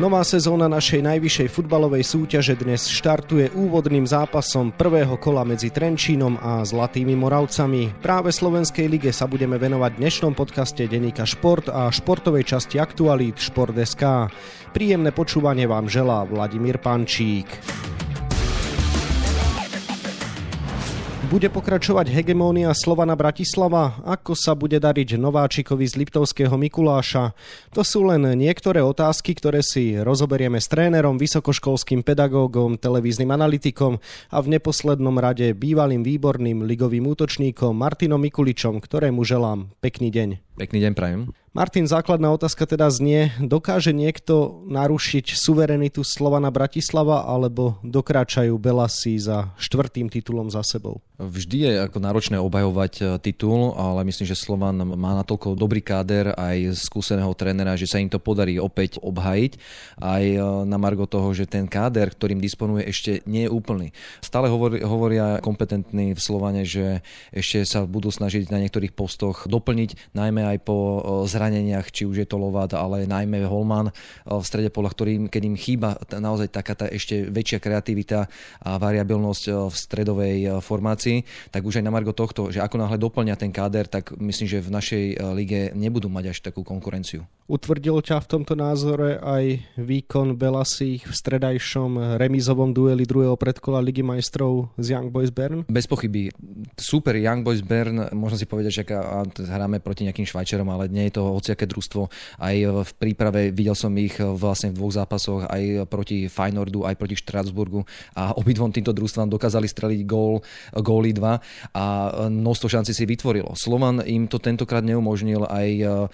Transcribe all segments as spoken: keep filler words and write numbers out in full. Nová sezóna našej najvyššej futbalovej súťaže dnes štartuje úvodným zápasom prvého kola medzi Trenčínom a Zlatými Moravcami. Práve slovenskej lige sa budeme venovať v dnešnom podcaste Denníka Šport a športovej časti aktualít Šport.sk. Príjemné počúvanie vám želá Vladimír Pančík. Bude pokračovať hegemónia Slovana Bratislava? Ako sa bude dariť nováčikovi z Liptovského Mikuláša? To sú len niektoré otázky, ktoré si rozoberieme s trénerom, vysokoškolským pedagógom, televíznym analytikom a v neposlednom rade bývalým výborným ligovým útočníkom Martinom Mikuličom, ktorému želám pekný deň. Pekný deň prajem. Martin, základná otázka teda znie, dokáže niekto narušiť suverenitu Slovana Bratislava alebo dokráčajú Belasi za štvrtým titulom za sebou? Vždy je ako náročné obhajovať titul, ale myslím, že Slovan má natoľko dobrý káder aj skúseného trénera, že sa im to podarí opäť obhajiť. Aj na margo toho, že ten káder, ktorým disponuje, ešte nie je úplný. Stále hovoria kompetentní v Slovane, že ešte sa budú snažiť na niektorých postoch doplniť, najmä aj po zraneniach, či už je to Lovat, ale najmä Holman v strede pola, ktorým, keď im chýba naozaj taká tá ešte väčšia kreativita a variabilnosť v stredovej formácii, tak už aj na margo tohto, že ako náhle doplňa ten káder, tak myslím, že v našej lige nebudú mať až takú konkurenciu. Utvrdil ťa v tomto názore aj výkon Belasích v stredajšom remizovom dueli druhého predkola Ligy majstrov z Young Boys Bern? Bez pochyby. Super Young Boys Bern, možno si povedať, že hráme proti nejakým Švajčerom, ale nie je to hociaké družstvo. Aj v príprave videl som ich vlastne v dvoch zápasoch, aj proti Feyenoordu, aj proti Strasburgu a obidvom týmto družstvám dokázali streliť gól, góly dva a množstvo šanci si vytvorilo. Slovan im to tentokrát neumožnil aj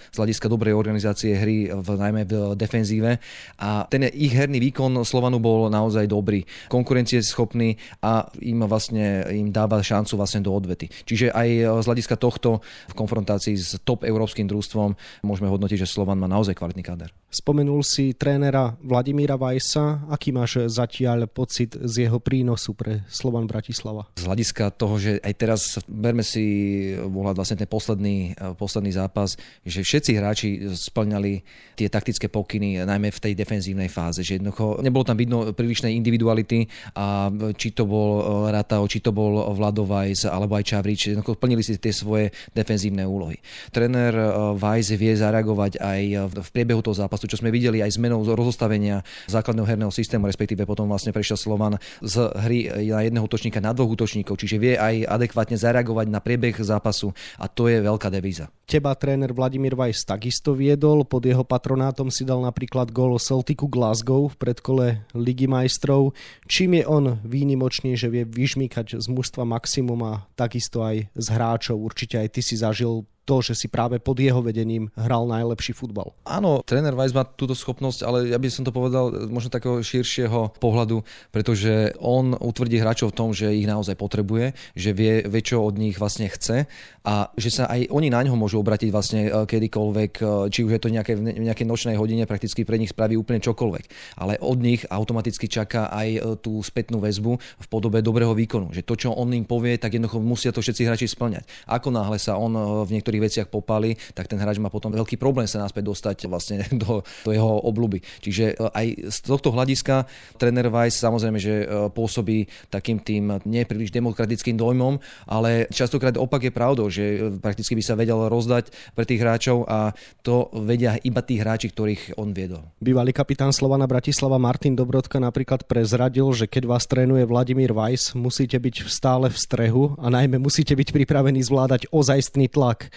z hľadiska dobrej organizácie hry, v, najmä v defenzíve, a ten ich herný výkon Slovanu bol naozaj dobrý. Konkurencie schopný a im vlastne im dáva šancu vlastne do odvety. Čiže aj z hľadiska tohto v konfrontácii s top európskym družstvom môžeme hodnotiť, že Slovan má naozaj kvalitný káder. Spomenul si trénera Vladimíra Weissa. Aký máš zatiaľ pocit z jeho prínosu pre Slovan Bratislava? Z hľadiska toho, že aj teraz berme si voľať vlastne ten posledný, posledný zápas, že všetci hráči splňali tie taktické pokyny, najmä v tej defenzívnej fáze. Že jednoducho nebolo tam vidno prílišnej individuality, a či to bol Ratao, či to bol Vlado Weiss alebo aj Čavrič, jednoducho plnili si tie svoje defenzívne úlohy. Tréner Weiss vie zareagovať aj v priebehu toho zápasu, čo sme videli aj zmenou rozostavenia základného herného systému, respektíve potom vlastne prešiel Slovan z hry na jedného útočníka na dvoch útočníkov, čiže vie aj adekvátne zareagovať na priebeh zápasu a to je veľká devíza. Teba tréner Vladimír Weiss takisto viedol, pod jeho patronátom si dal napríklad gól Celticu Glasgow v predkole Ligy majstrov. Čím je on výnimočný, že vie vyžmýkať z mužstva maximum a takisto aj z hráčov? Určite aj ty si zažil to, že si práve pod jeho vedením hral najlepší futbal. Áno, tréner Weiss má túto schopnosť, ale ja by som to povedal možno takého širšieho pohľadu, pretože on utvrdí hráčov v tom, že ich naozaj potrebuje, že vie, vie čo od nich vlastne chce a že sa aj oni na ňo môžu obratiť vlastne kedykoľvek, či už je to nejaké, v nejakej nočnej hodine, prakticky pre nich spraví úplne čokoľvek. Ale od nich automaticky čaká aj tú spätnú väzbu v podobe dobrého výkonu. Že to, čo on im povie, tak jednoducho musia to všetci hráči spĺňať. Ako náhle sa on v niektorých veciach popali, tak ten hráč má potom veľký problém sa naspäť dostať vlastne do, do jeho obľuby. Čiže aj z tohto hľadiska tréner Weiss samozrejme, že pôsobí takým tým nepríliš demokratickým dojmom, ale častokrát opak je pravdou, že prakticky by sa vedel rozdať pre tých hráčov a to vedia iba tí hráči, ktorých on viedol. Bývalý kapitán Slovana Bratislava Martin Dobrodka napríklad prezradil, že keď vás trénuje Vladimír Weiss, musíte byť stále v strehu a najmä musíte byť pripravení zvládať ozajstný tlak.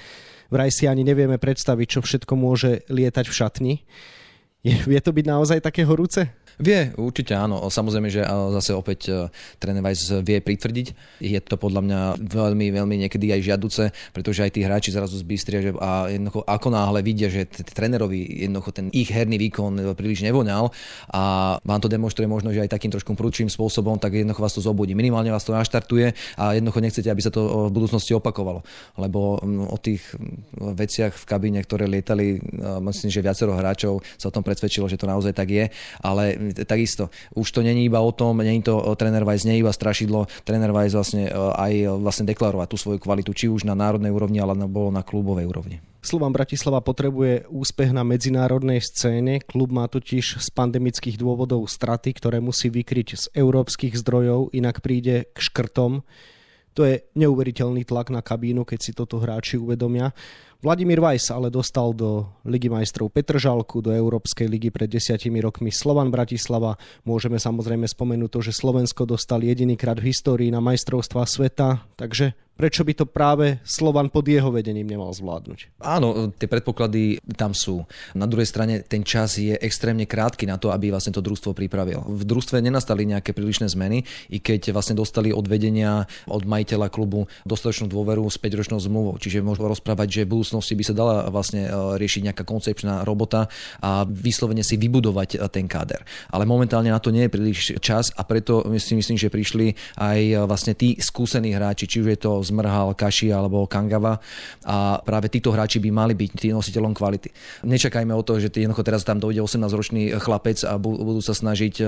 Vraj si ani nevieme predstaviť, čo všetko môže lietať v šatni. Vie to byť naozaj také horúce? Vie, určite áno. Samozrejme, že zase opäť tréner Weiss vie pritvrdiť. Je to podľa mňa veľmi, veľmi niekedy aj žiaduce, pretože aj tí hráči zrazu zbystria a jednoducho ako náhle vidia, že trénerovi jednoducho ten ich herný výkon príliš nevoňal a vám to demonstruje možno, že aj takým trošku prudším spôsobom, tak jednoducho vás to zobudí. Minimálne vás to naštartuje a jednoducho nechcete, aby sa to v budúcnosti opakovalo. Lebo o tých veciach v kabíne, ktoré lietali, myslím, že viacero hráčov sa o tom presvedčilo, že to naozaj tak je, ale takisto. Už to není iba o tom, není to tréner Weiss, nie iba strašidlo. Tréner Weiss vlastne aj vlastne deklarovať tú svoju kvalitu, či už na národnej úrovni, alebo na klubovej úrovni. Slovan Bratislava potrebuje úspech na medzinárodnej scéne. Klub má totiž z pandemických dôvodov straty, ktoré musí vykryť z európskych zdrojov, inak príde k škrtom. To je neuveriteľný tlak na kabínu, keď si toto hráči uvedomia. Vladimír Weiss ale dostal do Ligy majstrov Petržalku, do Európskej ligy pred desiatimi rokmi Slovan Bratislava. Môžeme samozrejme spomenúť to, že Slovensko dostal jedinýkrát v histórii na majstrovstvá sveta, takže prečo by to práve Slovan pod jeho vedením nemal zvládnuť? Áno, tie predpoklady tam sú. Na druhej strane ten čas je extrémne krátky na to, aby vlastne to družstvo pripravil. V družstve nenastali nejaké prílišné zmeny, i keď vlastne dostali od vedenia, od majiteľa klubu dostatočnú dôveru s päťročnou zmluvou. Čiže môžu rozprávať, že v budúcnosti by sa dala vlastne riešiť nejaká koncepčná robota a vyslovene si vybudovať ten káder. Ale momentálne na to nie je príliš čas a preto si myslím, že prišli aj vlastne tí skúsení hráči, či už je to Zmrhal, Kaši alebo Kangava, a práve títo hráči by mali byť tí nositeľom kvality. Nečakajme o to, že jednoducho teraz tam dojde osemnásťročný chlapec a budú sa snažiť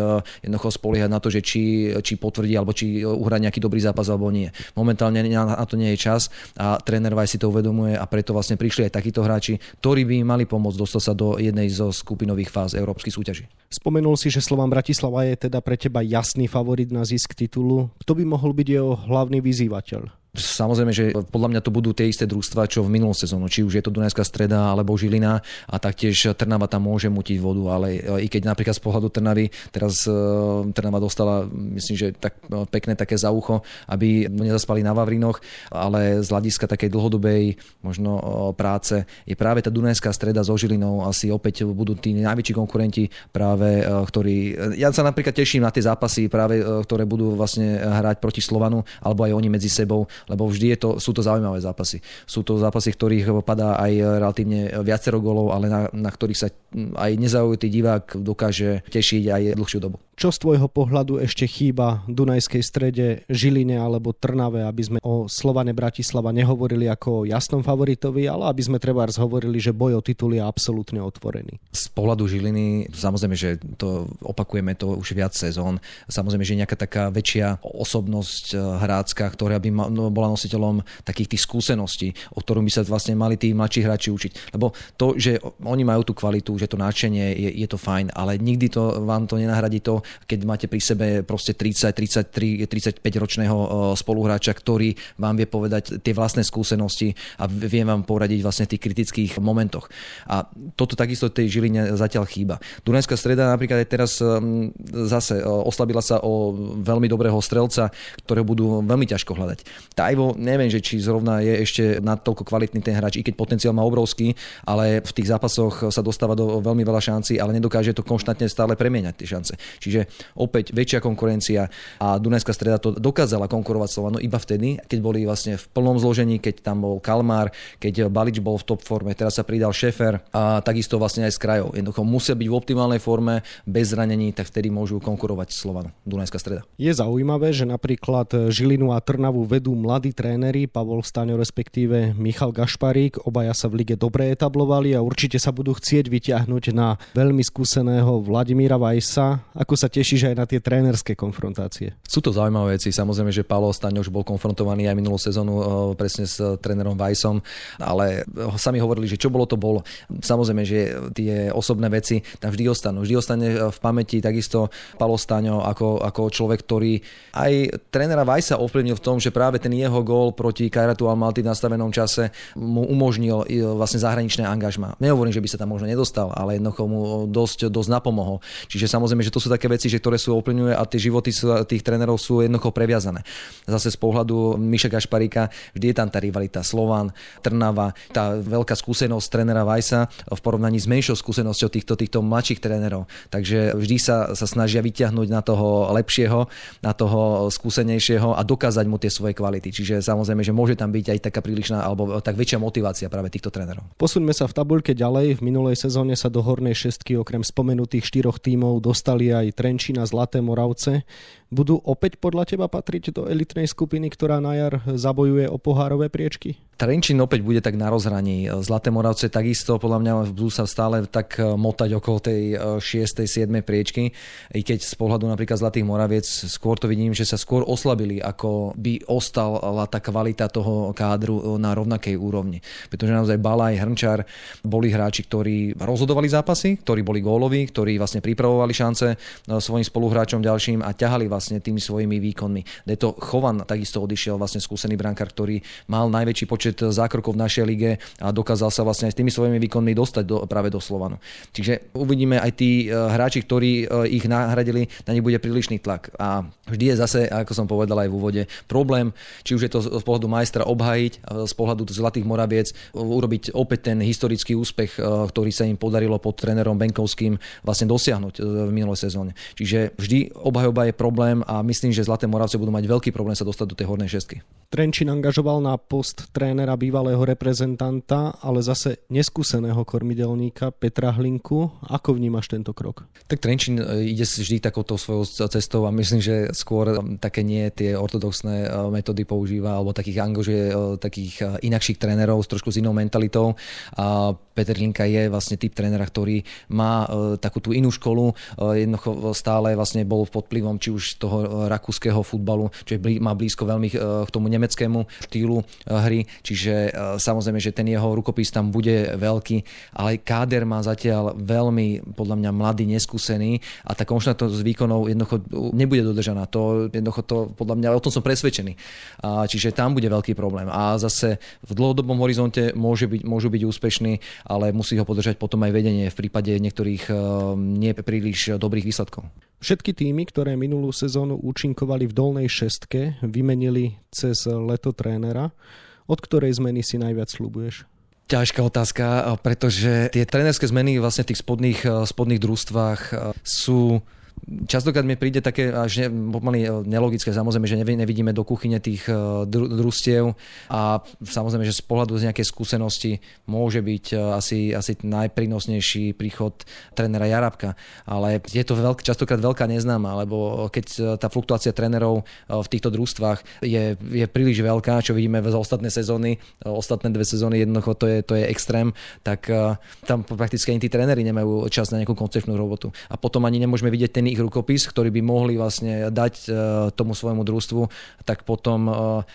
jednoducho spoliehať na to, že či, či potvrdí alebo či uhrá nejaký dobrý zápas alebo nie. Momentálne na to nie je čas a tréner Weiss si to uvedomuje a preto vlastne prišli aj takíto hráči, ktorí by im mali pomôcť dostať sa do jednej zo skupinových fáz európskych súťaží. Spomenul si, že Slovan Bratislava je teda pre teba jasný favorit na zisk titulu. Kto by mohol byť jeho hlavný vyzývateľ? Samozrejme, že podľa mňa to budú tie isté družstva, čo v minulú sezónu, či už je to Dunajská Streda alebo Žilina, a taktiež Trnava tam môže mutiť vodu, ale i keď napríklad z pohľadu Trnavy teraz Trnava dostala, myslím, že tak pekné také za ucho, aby nezaspali na Vavrinoch, ale z hľadiska takej dlhodobej možno práce je práve tá Dunajská Streda so Žilinou asi opäť budú tí najväčší konkurenti, práve ktorí, ja sa napríklad teším na tie zápasy práve, ktoré budú vlastne hrať proti Slovanu alebo aj oni medzi sebou, lebo vždy je to, sú to zaujímavé zápasy. Sú to zápasy, v ktorých padá aj relatívne viacero gólov, ale na, na ktorých sa aj nezaujatý divák dokáže tešiť aj dlhšiu dobu. Čo z tvojho pohľadu ešte chýba Dunajskej Strede, Žiline alebo Trnave, aby sme o Slovane Bratislava nehovorili ako o jasnom favoritovi, ale aby sme trebárs hovorili, že boj o titul je absolútne otvorený? Z pohľadu Žiliny, samozrejme, že to opakujeme to už viac sezón. Samozrejme, že nejaká taká väčšia osobnosť hrácka, ktorá by ma, no, bola nositeľom takých tých skúseností, o ktorom by sa vlastne mali tí mladší hráči učiť. Lebo to, že oni majú tú kvalitu, že to nadšenie, je, je to fajn, ale nikdy to vám to nenahradí to, keď máte pri sebe proste tridsať, tridsaťtri, tridsaťpäť ročného spoluhráča, ktorý vám vie povedať tie vlastné skúsenosti a vie vám poradiť vlastne v tých kritických momentoch. A toto takisto tej Žiline zatiaľ chýba. Dunajská Streda napríklad aj teraz zase oslabila sa o veľmi dobrého strelca, ktorého budú veľmi ťažko hľadať. Tajvo, neviem, že či zrovna je ešte natoľko kvalitný ten hráč, i keď potenciál má obrovský, ale v tých zápasoch sa dostáva do veľmi veľa šancí, ale nedokáže to konštantne stále premieňať tie šance. Čiže opäť väčšia konkurencia a Dunajská Streda to dokázala konkurovať Slovanu iba vtedy, keď boli vlastne v plnom zložení, keď tam bol Kalmár, keď Balič bol v top forme, teraz sa pridal Šefer a takisto vlastne aj z krajov. Jednoducho musia byť v optimálnej forme, bez zranení, tak vtedy môžu konkurovať Slovanu Dunajská Streda. Je zaujímavé, že napríklad Žilinu a Trnavu vedú mladí tréneri, Pavol Staňo respektíve Michal Gašparík, obaja sa v lige dobre etablovali a určite sa budú chcieť vyťahnuť na veľmi skúseného Vladimíra Weissa. Ako sa tešíš aj na tie trénerské konfrontácie? Sú to zaujímavé veci. Samozrejme, že Pavol Staňo už bol konfrontovaný aj minulú sezónu presne s trénerom Weissom, ale sami hovorili, že čo bolo, to bolo. Samozrejme, že tie osobné veci tam vždy ostanú. Vždy ostane v pamäti takisto Pavol Staňo ako, ako človek, ktorý aj trénera Weissa ovplyvnil v tom, že práve ten jeho gól proti Kajratu Almaty v nastavenom čase mu umožnil vlastne zahraničné angažmá. Nehovorím, že by sa tam možno nedostal, ale jednoducho mu dosť, dosť napomohol. Čiže samozrejme, že to sú také veci, že ktoré sú ovplyvňuje a tie životy tých trénerov sú jednoducho previazané. Zase z pohľadu Miša Gašparíka vždy je tam tá rivalita Slovan, Trnava, tá veľká skúsenosť trénera Weissa v porovnaní s menšou skúsenosťou týchto, týchto mladších trénerov. Takže vždy sa, sa snažia vyťahnuť na toho lepšieho, na toho skúsenejšieho a dokázať mu tie svoje kvality. Čiže samozrejme, že môže tam byť aj taká prílišná alebo tak väčšia motivácia práve týchto trénerov. Posuňme sa v tabuľke ďalej. V minulej sezóne sa do hornej šestky okrem spomenutých štyroch tímov dostali aj Trenčín a Zlaté Moravce. Budú opäť podľa teba patriť do elitnej skupiny, ktorá na jar zabojuje o pohárové priečky? Trenčín opäť bude tak na rozhraní. Zlaté Moravce takisto podľa mňa budú sa stále tak motať okolo tej šiestej siedmej priečky. I keď z pohľadu napríklad Zlatých Moraviec skôr to vidím, že sa skôr oslabili, ako by ostala tá kvalita toho kádru na rovnakej úrovni. Pretože naozaj Balaj, Hrnčár boli hráči, ktorí rozhodovali zápasy, ktorí boli góloví, ktorí vlastne pripravovali šance svojim spoluhráčom ďalším a ťahali vlastne tými svojimi výkonmi. Deto Chovan takisto odišiel, vlastne skúsený brankár, ktorý mal najväčší počet zákrokov v našej lige a dokázal sa vlastne aj s tými svojimi výkonmi dostať do, práve do Slovanu. Čiže uvidíme aj tí hráči, ktorí ich nahradili, na nich bude prílišný tlak. A vždy je zase, ako som povedal aj v úvode, problém, či už je to z pohľadu majstra obhajiť, z pohľadu Zlatých Moraviec urobiť opäť ten historický úspech, ktorý sa im podarilo pod trénerom Benkovským vlastne dosiahnuť v minulej sezóne. Čiže vždy obhajoba je problém a myslím, že Zlaté Moravce budú mať veľký problém sa dostať do tej hornej šestky. Trenčín angažoval na post trénera bývalého reprezentanta, ale zase neskúseného kormidelníka Petra Hlinku. Ako vnímaš tento krok? Tak Trenčín ide vždy takouto svojou cestou a myslím, že skôr také nie tie ortodoxné metódy používa alebo takých angažuje takých inakších trénerov s trošku s inou mentalitou. A Petr Hlinka je vlastne typ trénera, ktorý má takú tú inú školu, jednoducho stále vlastne bol pod vplyvom či už toho rakúskeho futbalu, čiže má blízko veľmi k tomu nemeckému štýlu hry, čiže samozrejme, že ten jeho rukopis tam bude veľký, ale káder má zatiaľ veľmi, podľa mňa, mladý, neskúsený a tá konštantnosť z výkonov jednoducho nebude dodržaná. To jednoducho to, podľa mňa, o tom som presvedčený. A čiže tam bude veľký problém a zase v dlhodobom horizonte môže byť, môžu byť úspešní, ale musí ho podržať potom aj vedenie v prípade niektorých nie príliš dobrých výsledkov. Všetky týmy, ktoré minulú sezónu účinkovali v dolnej šestke, vymenili cez leto trénera. Od ktorej zmeny si najviac sľubuješ? Ťažká otázka, pretože tie trénerské zmeny vlastne v tých spodných, spodných družstvách sú... Častokrát mi príde také až pomaly nelogické, samozrejme, že nevidíme do kuchyne tých družstiev a samozrejme, že z pohľadu z nejakej skúsenosti môže byť asi, asi najprínosnejší príchod trénera Jarabka, ale je to veľk, častokrát veľká neznáma, lebo keď tá fluktuácia trénerov v týchto družstvách je, je príliš veľká, čo vidíme za ostatné sezóny, ostatné dve sezóny jednoducho to je, to je extrém, tak tam prakticky ani tí tréneri nemajú čas na nejakú koncepčnú robotu a potom ani nemôžeme vidieť ten ich rukopis, ktorý by mohli vlastne dať tomu svojmu družstvu, tak potom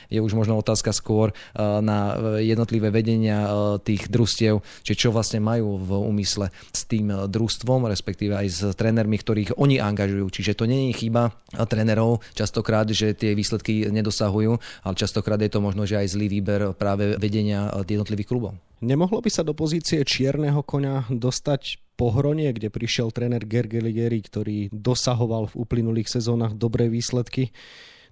je už možno otázka skôr na jednotlivé vedenia tých družstiev, či čo vlastne majú v úmysle s tým družstvom, respektíve aj s trénermi, ktorých oni angažujú. Čiže to nie je chyba trénerov častokrát, že tie výsledky nedosahujú, ale častokrát je to možno, že aj zlý výber práve vedenia jednotlivých klubov. Nemohlo by sa do pozície čierneho koňa dostať Pohronie, kde prišiel tréner Gergő Ligeti, ktorý dosahoval v uplynulých sezónach dobré výsledky.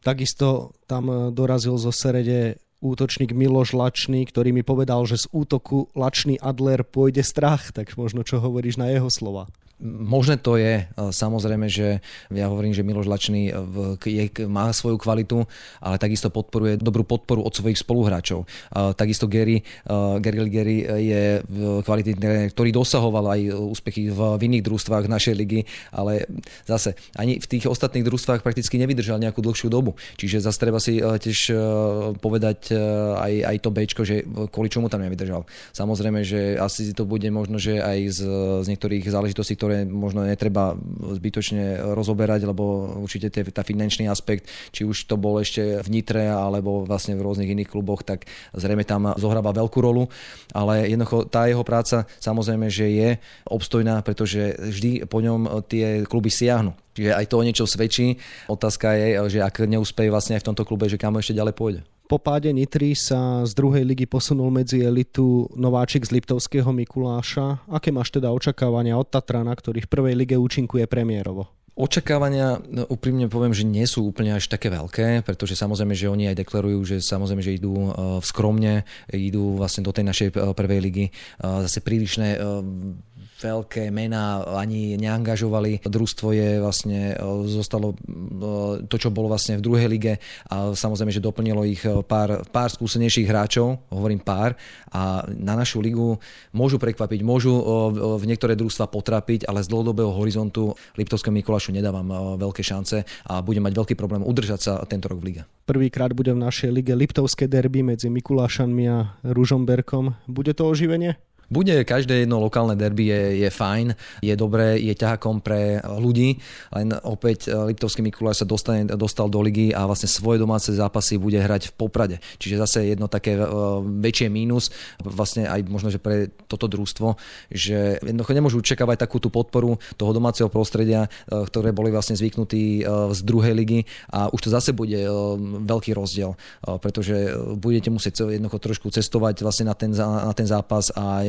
Takisto tam dorazil zo Serede útočník Miloš Lačný, ktorý mi povedal, že z útoku Lačný Adler pôjde strach, tak možno čo hovoríš na jeho slova? Možné to je, samozrejme, že ja hovorím, že Miloš Lačný má svoju kvalitu, ale takisto podporuje dobrú podporu od svojich spoluhráčov. Takisto Gary Ligary je kvalitný tréner, ktorý dosahoval aj úspechy v iných družstvách našej ligy, ale zase ani v tých ostatných družstvách prakticky nevydržal nejakú dlhšiu dobu. Čiže zase treba si tiež povedať aj, aj to béčko, že kvôli čomu tam nevydržal. Samozrejme, že asi to bude možno, že aj z, z niektorých záležitostí, ktoré možno netreba zbytočne rozoberať, lebo určite tá finančný aspekt, či už to bol ešte v Nitre alebo vlastne v rôznych iných kluboch, tak zrejme tam zohráva veľkú rolu, ale jednoducho tá jeho práca samozrejme, že je obstojná, pretože vždy po ňom tie kluby siahnu. Čiže aj to o niečo svedčí. Otázka je, že ak neúspeje vlastne aj v tomto klube, že kam ešte ďalej pôjde. Po páde Nitry sa z druhej ligy posunul medzi elitu nováčik z Liptovského Mikuláša. Aké máš teda očakávania od Tatrana, ktorý v prvej lige účinkuje premiérovo? Očakávania, úprimne poviem, že nie sú úplne až také veľké, pretože samozrejme, že oni aj deklarujú, že samozrejme, že idú skromne, idú vlastne do tej našej prvej ligy. Zase prílišné veľké mená ani neangažovali. Družstvo je vlastne zostalo to, čo bolo vlastne v druhej lige, a samozrejme, že doplnilo ich pár, pár skúsenejších hráčov, hovorím pár, a na našu ligu môžu prekvapiť, môžu v niektoré družstva potrapiť, ale z dlhodobého horizontu Liptovskému Mikulášu nedávam veľké šance a bude mať veľký problém udržať sa tento rok v lige. Prvýkrát bude v našej lige liptovské derby medzi Mikulášanmi a Ružomberkom. Bude to oživenie? Bude, každé jedno lokálne derby je, je fajn, je dobré, je ťahakom pre ľudí, len opäť Liptovský Mikuláš sa dostane, dostal do ligy a vlastne svoje domáce zápasy bude hrať v Poprade. Čiže zase jedno také väčšie mínus, vlastne aj možno, že pre toto družstvo, že jednoducho nemôžu očakávať takú tú podporu toho domáceho prostredia, ktoré boli vlastne zvyknutí z druhej ligy, a už to zase bude veľký rozdiel, pretože budete musieť jednoducho trošku cestovať vlastne na ten, na ten zápas a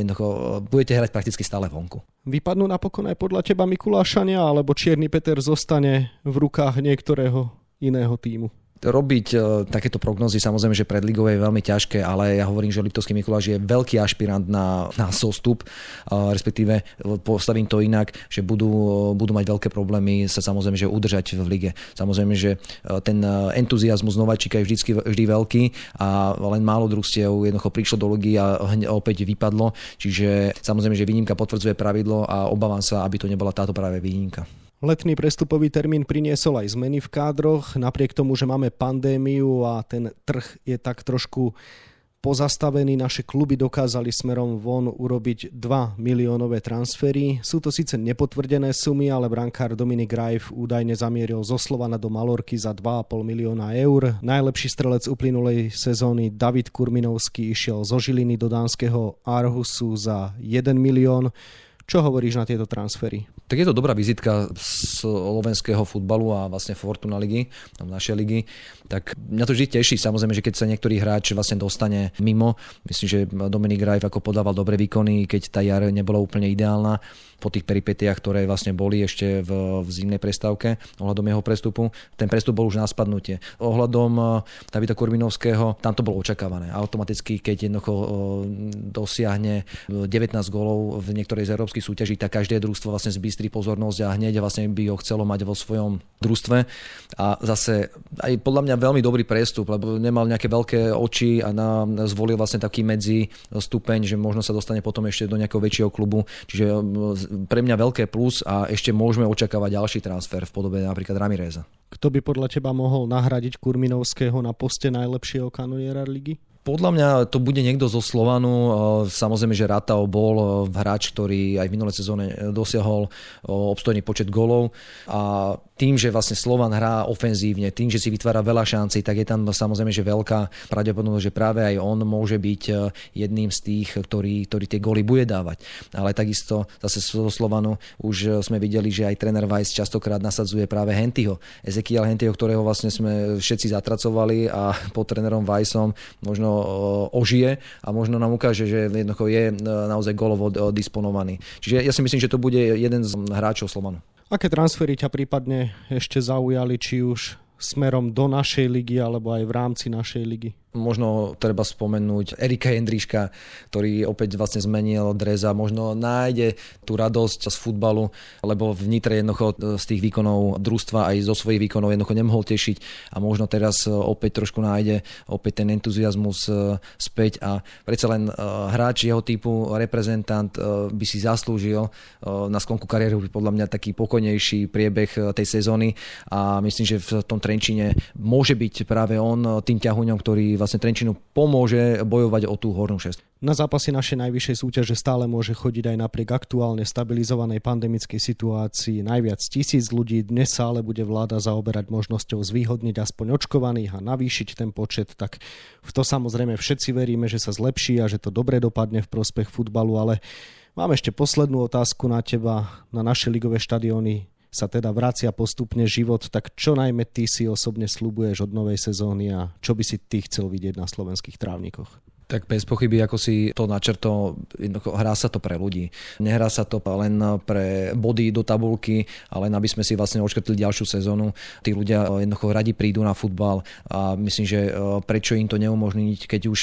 budete hrať prakticky stále vonku. Vypadnú napokon aj podľa teba Mikulášania, alebo Čierny Peter zostane v rukách niektorého iného tímu? Robiť takéto prognozy samozrejme, že predligové je veľmi ťažké, ale ja hovorím, že Liptovský Mikuláš je veľký ašpirant na, na zostup, respektíve postavím to inak, že budú, budú mať veľké problémy sa samozrejme, že udržať v lige. Samozrejme, že ten entuziasmus nováčika je vždycky, vždy veľký a len málo družstiev jednoducho prišlo do ligy a opäť vypadlo, čiže samozrejme, že výnimka potvrdzuje pravidlo a obávam sa, aby to nebola táto práve výnimka. Letný prestupový termín priniesol aj zmeny v kádroch, napriek tomu, že máme pandémiu a ten trh je tak trošku pozastavený. Naše kluby dokázali smerom von urobiť dva miliónové transfery. Sú to síce nepotvrdené sumy, ale brankár Dominik Raif údajne zamieril zo Slovana do Malorky za dva a pol milióna eur. Najlepší strelec uplynulej sezóny David Kurminovský išiel zo Žiliny do dánskeho Aarhusu za jeden milión. Čo hovoríš na tieto transfery? Tak je to dobrá vizitka slovenského futbalu a vlastne Fortuna ligy, našej ligy. Tak mňa to vždy teší, samozrejme, že keď sa niektorý hráč vlastne dostane mimo. Myslím, že Dominik Raif ako podával dobré výkony, keď tá jar nebola úplne ideálna po tých peripetiách, ktoré vlastne boli ešte v, v zimnej prestávke ohľadom jeho prestupu. Ten prestup bol už na spadnutie. Ohľadom Davida Kurminovského, tam to bolo očakávané. Automaticky, keď jednoducho dosiahne devätnásť gólov v niektorej z európskych súťaží, tak každé družstvo vlastne zbystrí pozornosť a hneď vlastne by ho chcelo mať vo svojom družstve. A zase aj podľa mňa veľmi dobrý prestup, lebo nemal nejaké veľké oči a nám zvolil vlastne taký medzi stupeň, že možno sa dostane potom ešte do nejakého väčšieho klubu. Čiže pre mňa veľké plus a ešte môžeme očakávať ďalší transfer v podobe napríklad Ramireza. Kto by podľa teba mohol nahradiť Kurminovského na poste najlepšieho kanoniera ligy? Podľa mňa to bude niekto zo Slovanu. Samozrejme, že Ratao bol hráč, ktorý aj v minulej sezóne dosiahol obstojný počet golov. A tým, že vlastne Slovan hrá ofenzívne, tým, že si vytvára veľa šancí, tak je tam samozrejme, že veľká pravdepodobnosť, že práve aj on môže byť jedným z tých, ktorý, ktorý tie góly bude dávať. Ale takisto zase zo Slovanu už sme videli, že aj tréner Weiss častokrát nasadzuje práve Hentyho. Ezekiel Hentyho, ktorého vlastne sme všetci zatracovali a pod trénerom Weissom možno ožije a možno nám ukáže, že jednoducho je naozaj gólovo disponovaný. Čiže ja si myslím, že to bude jeden z hráčov Slovanu. Aké transfery ťa prípadne ešte zaujali, či už smerom do našej ligy alebo aj v rámci našej ligy? Možno treba spomenúť Erika Jendríška, ktorý opäť vlastne zmenil dres a možno nájde tú radosť z futbalu, lebo v Nitre jednoducho z tých výkonov družstva aj zo svojich výkonov jednoducho nemohol tešiť a možno teraz opäť trošku nájde opäť ten entuziasmus späť a predsa len hráč jeho typu, reprezentant by si zaslúžil na sklonku kariéry podľa mňa taký pokojnejší priebeh tej sezóny a myslím, že v tom Trenčíne môže byť práve on tým ťahuňom, ktorý vlastne Trenčínu pomôže bojovať o tú hornú šesť. Na zápasy našej najvyššej súťaže stále môže chodiť aj napriek aktuálne stabilizovanej pandemickej situácii najviac tisíc ľudí. Dnes sa ale bude vláda zaoberať možnosťou zvýhodniť aspoň očkovaných a navýšiť ten počet. Tak v to samozrejme všetci veríme, že sa zlepší a že to dobre dopadne v prospech futbalu, ale mám ešte poslednú otázku na teba. Na naše ligové štadióny sa teda vracia postupne život, tak čo najmä ty si osobne sľubuješ od novej sezóny a čo by si ty chcel vidieť na slovenských trávnikoch? Tak bez pochyby, ako si to načrtol, hrá sa to pre ľudí. Nehrá sa to len pre body do tabulky, ale aby sme si vlastne odškrtli ďalšiu sezónu. Tí ľudia jednoducho radi prídu na futbal a myslím, že prečo im to neumožniť, keď už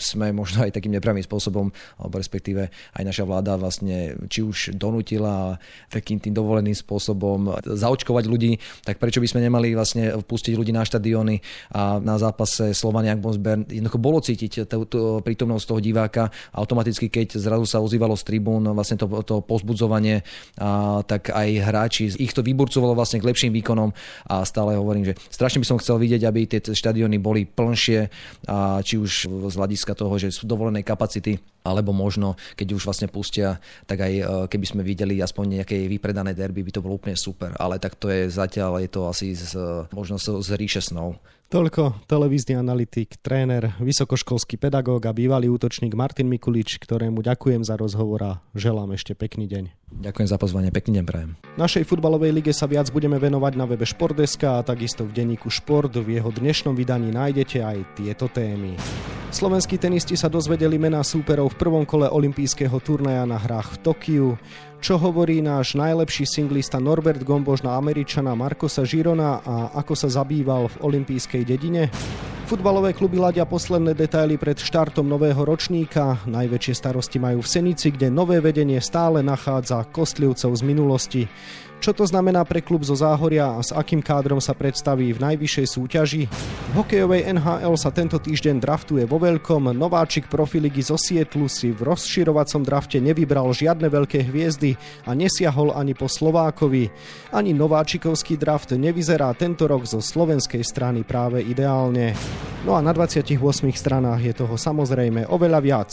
sme možno aj takým nepravým spôsobom, alebo respektíve aj naša vláda vlastne či už donútila takým tým dovoleným spôsobom zaočkovať ľudí, tak prečo by sme nemali vlastne pustiť ľudí na štadióny a na zápase Slovan Young Boys Bern. Jednoducho bolo cítiť Tú, tú prítomnosť toho diváka, automaticky keď zrazu sa ozývalo z tribún vlastne to, to povzbudzovanie, a tak aj hráči, ich to vyburcovalo vlastne k lepším výkonom a stále hovorím, že strašne by som chcel vidieť, aby tie štadióny boli plnšie, a či už z hľadiska toho, že sú dovolené kapacity, alebo možno, keď už vlastne pustia, tak aj keby sme videli aspoň nejaké vypredané derby, by to bolo úplne super, ale tak to je zatiaľ, je to asi z, možno z ríše snov. Toľko televízny analytik, tréner, vysokoškolský pedagóg a bývalý útočník Martin Mikulíč, ktorému ďakujem za rozhovor a želám ešte pekný deň. Ďakujem za pozvanie, pekný deň prajem. Našej futbalovej lige sa viac budeme venovať na webe Šport.sk a takisto v denníku Šport. V jeho dnešnom vydaní nájdete aj tieto témy. Slovenskí tenisti sa dozvedeli mená súperov v prvom kole olympijského turnaja na hrách v Tokiu. Čo hovorí náš najlepší singlista Norbert Gomboš na Američana Marcosa Girona a ako sa zabýval v olympijskej dedine? Futbalové kluby ladia posledné detaily pred štartom nového ročníka. Najväčšie starosti majú v Senici, kde nové vedenie stále nachádza kostlivcov z minulosti. Čo to znamená pre klub zo Záhoria a s akým kádrom sa predstaví v najvyššej súťaži? V hokejovej en há el sa tento týždeň draftuje vo veľkom. Nováčik profiligy zo Sietlu si v rozširovacom drafte nevybral žiadne veľké hviezdy a nesiahol ani po Slovákovi. Ani nováčikovský draft nevyzerá tento rok zo slovenskej strany práve ideálne. No a na dvadsiatich ôsmich stranách je toho samozrejme oveľa viac.